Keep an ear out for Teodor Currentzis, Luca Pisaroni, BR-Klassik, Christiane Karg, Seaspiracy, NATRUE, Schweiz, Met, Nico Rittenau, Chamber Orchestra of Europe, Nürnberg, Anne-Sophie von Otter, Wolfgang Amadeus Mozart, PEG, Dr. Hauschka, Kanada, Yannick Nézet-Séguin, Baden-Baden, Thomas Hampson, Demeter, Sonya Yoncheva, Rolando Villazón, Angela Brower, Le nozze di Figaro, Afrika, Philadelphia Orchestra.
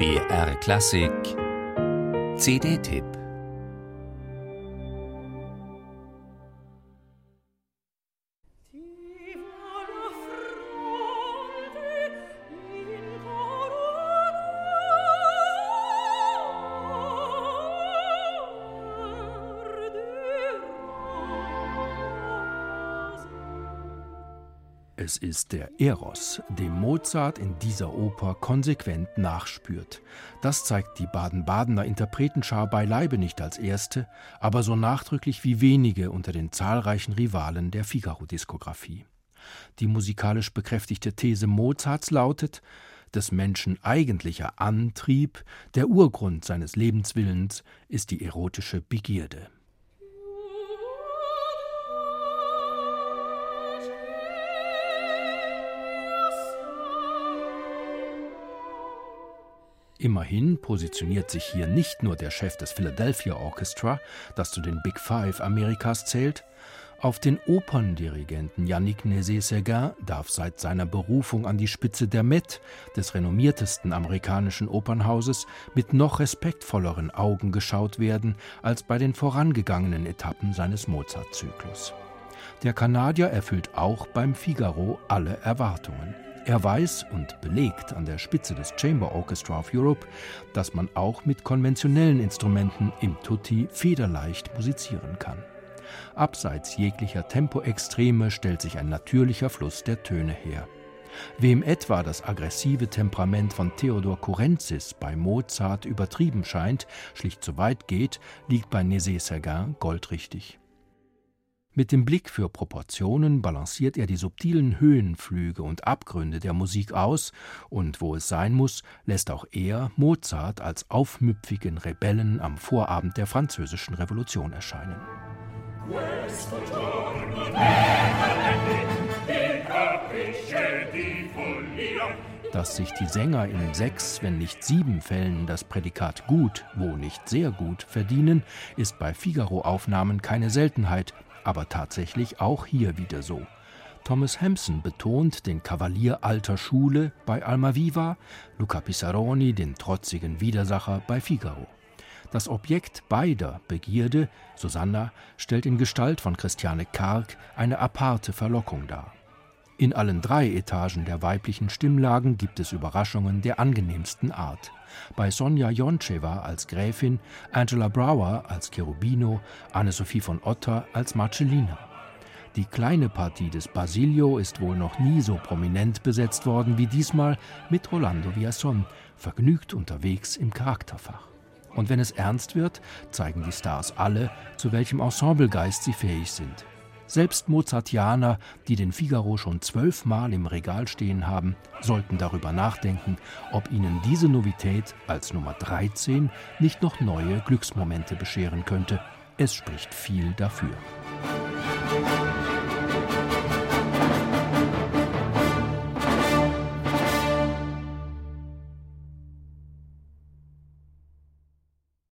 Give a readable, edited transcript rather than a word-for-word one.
BR-Klassik CD-Tipp. Es ist der Eros, dem Mozart in dieser Oper konsequent nachspürt. Das zeigt die Baden-Badener Interpretenschar beileibe nicht als erste, aber so nachdrücklich wie wenige unter den zahlreichen Rivalen der Figaro-Diskografie. Die musikalisch bekräftigte These Mozarts lautet: Des Menschen eigentlicher Antrieb, der Urgrund seines Lebenswillens, ist die erotische Begierde. Immerhin positioniert sich hier nicht nur der Chef des Philadelphia Orchestra, das zu den Big Five Amerikas zählt. Auf den Operndirigenten Yannick Nézet-Séguin darf seit seiner Berufung an die Spitze der Met, des renommiertesten amerikanischen Opernhauses, mit noch respektvolleren Augen geschaut werden als bei den vorangegangenen Etappen seines Mozart-Zyklus. Der Kanadier erfüllt auch beim Figaro alle Erwartungen. Er weiß und belegt an der Spitze des Chamber Orchestra of Europe, dass man auch mit konventionellen Instrumenten im Tutti federleicht musizieren kann. Abseits jeglicher Tempoextreme stellt sich ein natürlicher Fluss der Töne her. Wem etwa das aggressive Temperament von Teodor Currentzis bei Mozart übertrieben scheint, schlicht zu weit geht, liegt bei Nézet-Séguin goldrichtig. Mit dem Blick für Proportionen balanciert er die subtilen Höhenflüge und Abgründe der Musik aus und, wo es sein muss, lässt auch er Mozart als aufmüpfigen Rebellen am Vorabend der Französischen Revolution erscheinen. Dass sich die Sänger in 6, wenn nicht 7 Fällen das Prädikat gut, wo nicht sehr gut, verdienen, ist bei Figaro-Aufnahmen keine Seltenheit, aber tatsächlich auch hier wieder so. Thomas Hampson betont den Kavalier alter Schule bei Almaviva, Luca Pisaroni den trotzigen Widersacher bei Figaro. Das Objekt beider Begierde, Susanna, stellt in Gestalt von Christiane Karg eine aparte Verlockung dar. In allen 3 Etagen der weiblichen Stimmlagen gibt es Überraschungen der angenehmsten Art. Bei Sonya Yoncheva als Gräfin, Angela Brower als Cherubino, Anne-Sophie von Otter als Marcellina. Die kleine Partie des Basilio ist wohl noch nie so prominent besetzt worden wie diesmal mit Rolando Villazón, vergnügt unterwegs im Charakterfach. Und wenn es ernst wird, zeigen die Stars alle, zu welchem Ensemblegeist sie fähig sind. Selbst Mozartianer, die den Figaro schon 12-mal im Regal stehen haben, sollten darüber nachdenken, ob ihnen diese Novität als Nummer 13 nicht noch neue Glücksmomente bescheren könnte. Es spricht viel dafür.